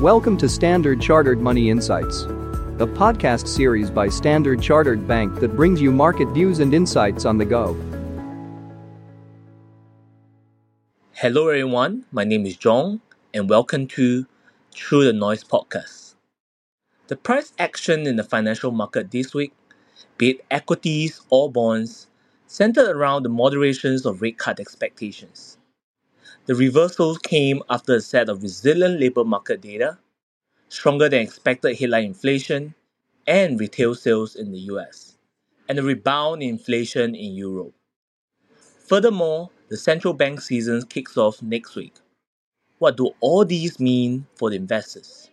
Welcome to Standard Chartered Money Insights, a podcast series by Standard Chartered Bank that brings you market views and insights on the go. Hello everyone, my name is Zhong and welcome to Through the Noise podcast. The price action in the financial market this week, be it equities or bonds, centered around the moderations of rate cut expectations. The reversal came after a set of resilient labour market data, stronger than expected headline inflation, and retail sales in the US, and a rebound in inflation in Europe. Furthermore, the central bank season kicks off next week. What do all these mean for the investors?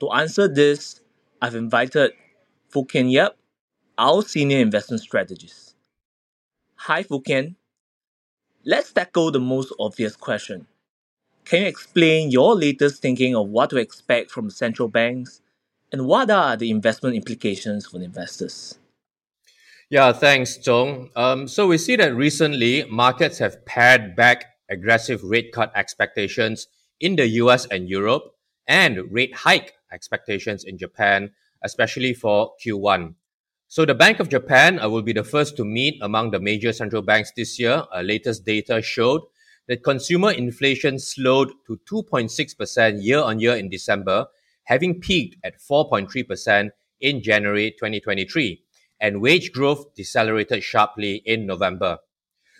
To answer this, I've invited Fook Hien Yap, our senior investment strategist. Hi Fook Hien. Let's tackle the most obvious question. Can you explain your latest thinking of what to expect from central banks and what are the investment implications for investors? Yeah, thanks, Zhong. So we see that recently markets have pared back aggressive rate cut expectations in the US and Europe and rate hike expectations in Japan, especially for Q1. So the Bank of Japan will be the first to meet among the major central banks this year. Latest data showed that consumer inflation slowed to 2.6% year-on-year in December, having peaked at 4.3% in January 2023, and wage growth decelerated sharply in November.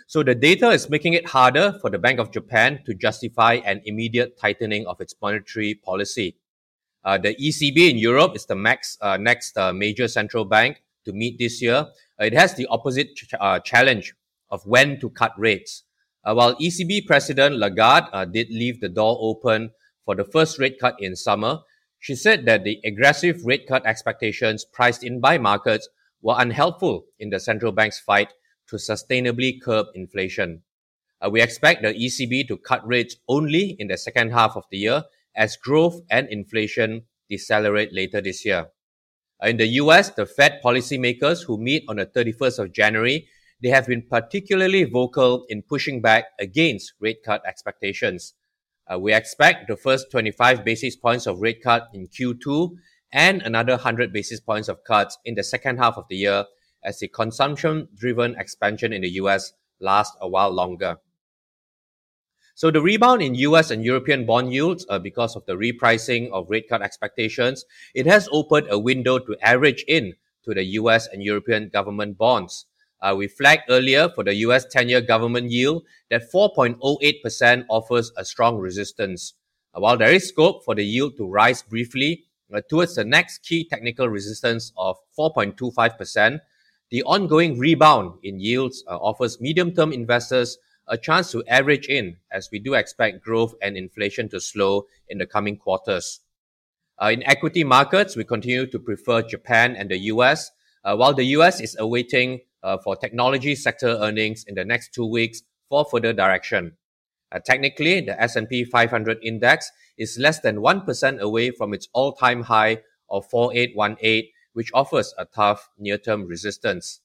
So the data is making it harder for the Bank of Japan to justify an immediate tightening of its monetary policy. The ECB in Europe is the next major central bank to meet this year. It has the opposite challenge of when to cut rates. While ECB President Lagarde did leave the door open for the first rate cut in summer, she said that the aggressive rate cut expectations priced in by markets were unhelpful in the central bank's fight to sustainably curb inflation. We expect the ECB to cut rates only in the second half of the year as growth and inflation decelerate later this year. In the US, the Fed policymakers who meet on the 31st of January, they have been particularly vocal in pushing back against rate cut expectations. We expect the first 25 basis points of rate cut in Q2 and another 100 basis points of cuts in the second half of the year as the consumption-driven expansion in the US lasts a while longer. So the rebound in US and European bond yields because of the repricing of rate cut expectations, it has opened a window to average in to the US and European government bonds. We flagged earlier for the US 10-year government yield that 4.08% offers a strong resistance. While there is scope for the yield to rise briefly towards the next key technical resistance of 4.25%, the ongoing rebound in yields offers medium-term investors a chance to average in as we do expect growth and inflation to slow in the coming quarters. In equity markets, we continue to prefer Japan and the US, while the US is awaiting for technology sector earnings in the next 2 weeks for further direction. Technically, the S&P 500 index is less than 1% away from its all-time high of 4818, which offers a tough near-term resistance.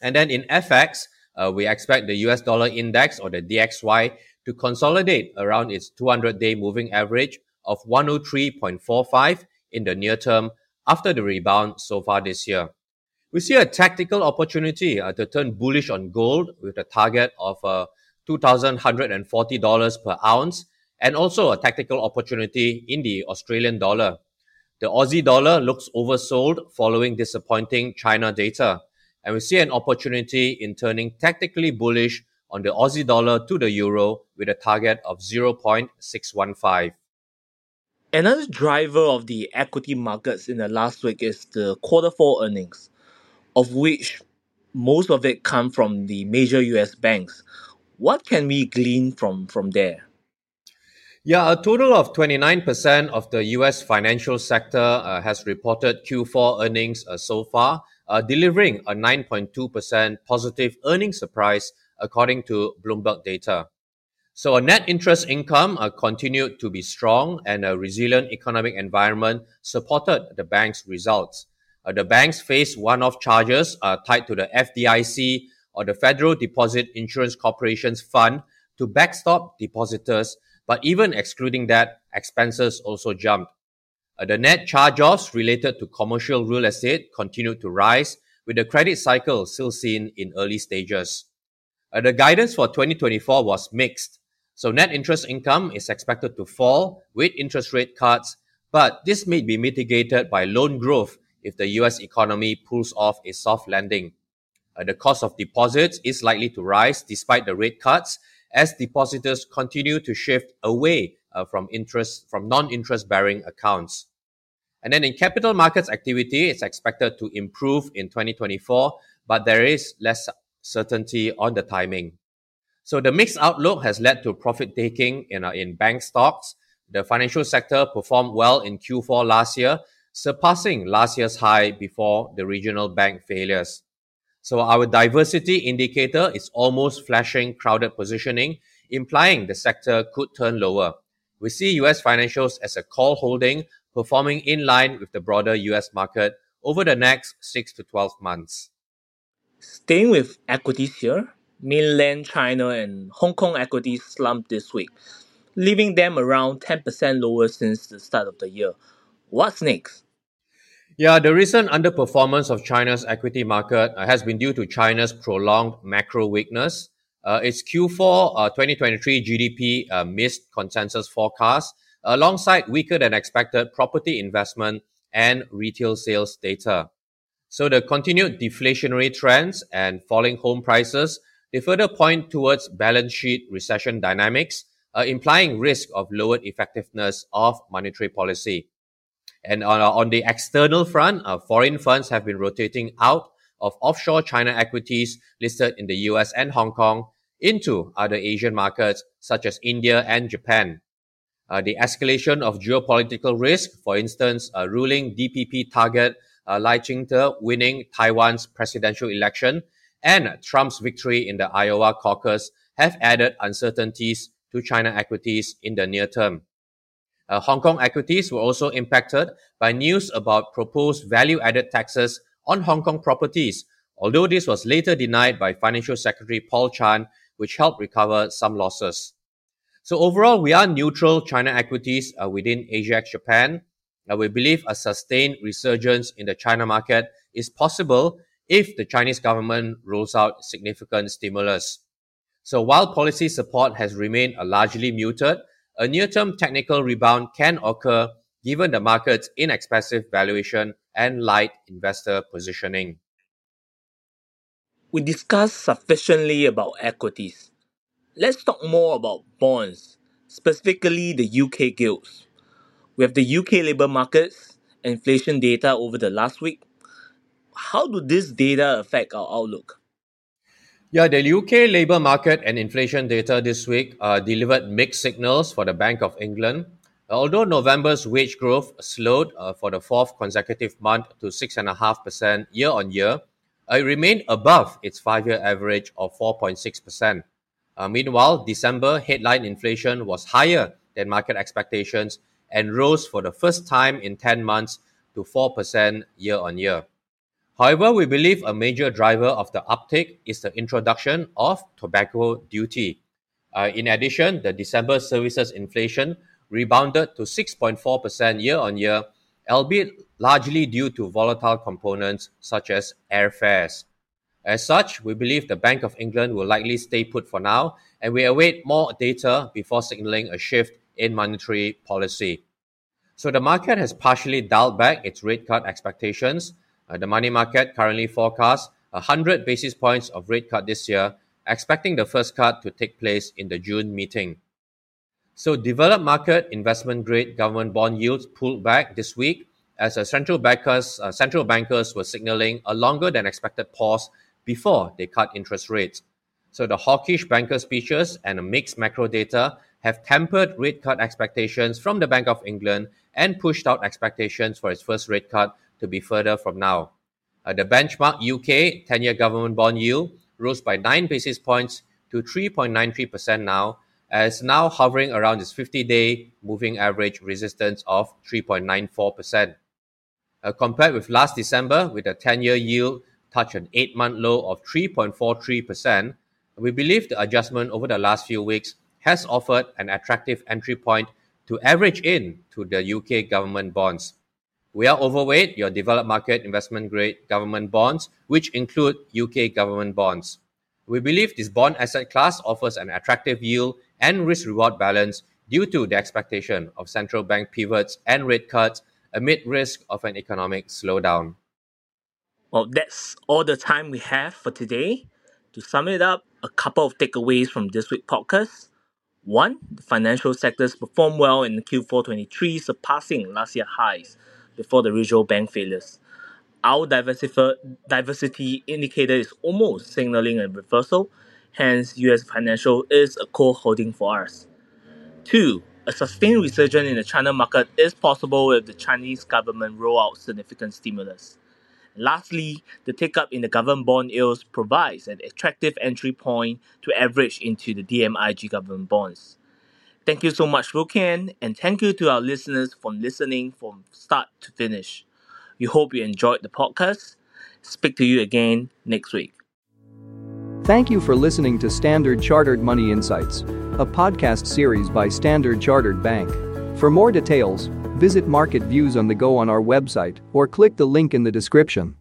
And then in FX, we expect the US dollar index or the DXY to consolidate around its 200-day moving average of 103.45 in the near term after the rebound so far this year. We see a tactical opportunity to turn bullish on gold with a target of $2,140 per ounce and also a tactical opportunity in the Australian dollar. The Aussie dollar looks oversold following disappointing China data. And we see an opportunity in turning tactically bullish on the Aussie dollar to the euro with a target of 0.615. Another driver of the equity markets in the last week is the quarter four earnings, of which most of it come from the major US banks. What can we glean from there? Yeah, a total of 29% of the US financial sector has reported Q4 earnings so far, delivering a 9.2% positive earnings surprise according to Bloomberg data. So a net interest income continued to be strong and a resilient economic environment supported the bank's results. The banks faced one-off charges tied to the FDIC or the Federal Deposit Insurance Corporation's fund to backstop depositors, But even excluding that, expenses also jumped. The net charge-offs related to commercial real estate continued to rise, with the credit cycle still seen in early stages. The guidance for 2024 was mixed. So net interest income is expected to fall with interest rate cuts, but this may be mitigated by loan growth if the US economy pulls off a soft landing. The cost of deposits is likely to rise despite the rate cuts, as depositors continue to shift away from non-interest-bearing accounts. And then in capital markets activity, it's expected to improve in 2024, but there is less certainty on the timing. So the mixed outlook has led to profit-taking in bank stocks. The financial sector performed well in Q4 last year, surpassing last year's high before the regional bank failures. So our diversity indicator is almost flashing crowded positioning, implying the sector could turn lower. We see US financials as a call holding, performing in line with the broader US market over the next 6 to 12 months. Staying with equities here, mainland China and Hong Kong equities slumped this week, leaving them around 10% lower since the start of the year. What's next? Yeah, the recent underperformance of China's equity market has been due to China's prolonged macro weakness. Its Q4 2023 GDP missed consensus forecasts, alongside weaker than expected property investment and retail sales data. So the continued deflationary trends and falling home prices, they further point towards balance sheet recession dynamics, implying risk of lowered effectiveness of monetary policy. And on the external front, foreign funds have been rotating out of offshore China equities listed in the US and Hong Kong into other Asian markets such as India and Japan. The escalation of geopolitical risk, for instance, a ruling DPP target Lai Ching-te winning Taiwan's presidential election and Trump's victory in the Iowa caucus, have added uncertainties to China equities in the near term. Hong Kong equities were also impacted by news about proposed value-added taxes on Hong Kong properties, although this was later denied by Financial Secretary Paul Chan, which helped recover some losses. So overall, we are neutral China equities within Asia ex-Japan. We believe a sustained resurgence in the China market is possible if the Chinese government rolls out significant stimulus. So while policy support has remained largely muted, a near-term technical rebound can occur given the market's inexpensive valuation and light investor positioning. We discussed sufficiently about equities. Let's talk more about bonds, specifically the UK gilts. We have the UK labour markets, inflation data over the last week. How do this data affect our outlook? Yeah, the UK labour market and inflation data this week delivered mixed signals for the Bank of England. Although November's wage growth slowed for the fourth consecutive month to 6.5% year-on-year, it remained above its five-year average of 4.6%. Meanwhile, December headline inflation was higher than market expectations and rose for the first time in 10 months to 4% year-on-year. However, we believe a major driver of the uptick is the introduction of tobacco duty. In addition, the December services inflation rebounded to 6.4% year-on-year, albeit largely due to volatile components such as airfares. As such, we believe the Bank of England will likely stay put for now, and we await more data before signalling a shift in monetary policy. So the market has partially dialed back its rate cut expectations. The money market currently forecasts 100 basis points of rate cut this year, expecting the first cut to take place in the June meeting. So developed market investment-grade government bond yields pulled back this week as central bankers were signalling a longer-than-expected pause before they cut interest rates. So the hawkish banker speeches and a mixed macro data have tempered rate cut expectations from the Bank of England and pushed out expectations for its first rate cut to be further from now. The benchmark UK 10-year government bond yield rose by 9 basis points to 3.93% now, as now hovering around its 50-day moving average resistance of 3.94%. Compared with last December, with the 10-year yield touched an 8-month low of 3.43%, we believe the adjustment over the last few weeks has offered an attractive entry point to average in to the UK government bonds. We are overweight your developed market investment-grade government bonds, which include UK government bonds. We believe this bond asset class offers an attractive yield and risk-reward balance due to the expectation of central bank pivots and rate cuts amid risk of an economic slowdown. Well, that's all the time we have for today. To sum it up, a couple of takeaways from this week's podcast. One, the financial sectors performed well in Q4 23, surpassing last year's highs before the usual bank failures. Our diversity indicator is almost signaling a reversal, hence US financial is a core holding for us. Two, a sustained resurgence in the China market is possible if the Chinese government roll out significant stimulus. Lastly, the take-up in the government bond yields provides an attractive entry point to average into the DMIG government bonds. Thank you so much, Fook Hien, and thank you to our listeners for listening from start to finish. We hope you enjoyed the podcast. Speak to you again next week. Thank you for listening to Standard Chartered Money Insights, a podcast series by Standard Chartered Bank. For more details, visit Market Views on the Go on our website or click the link in the description.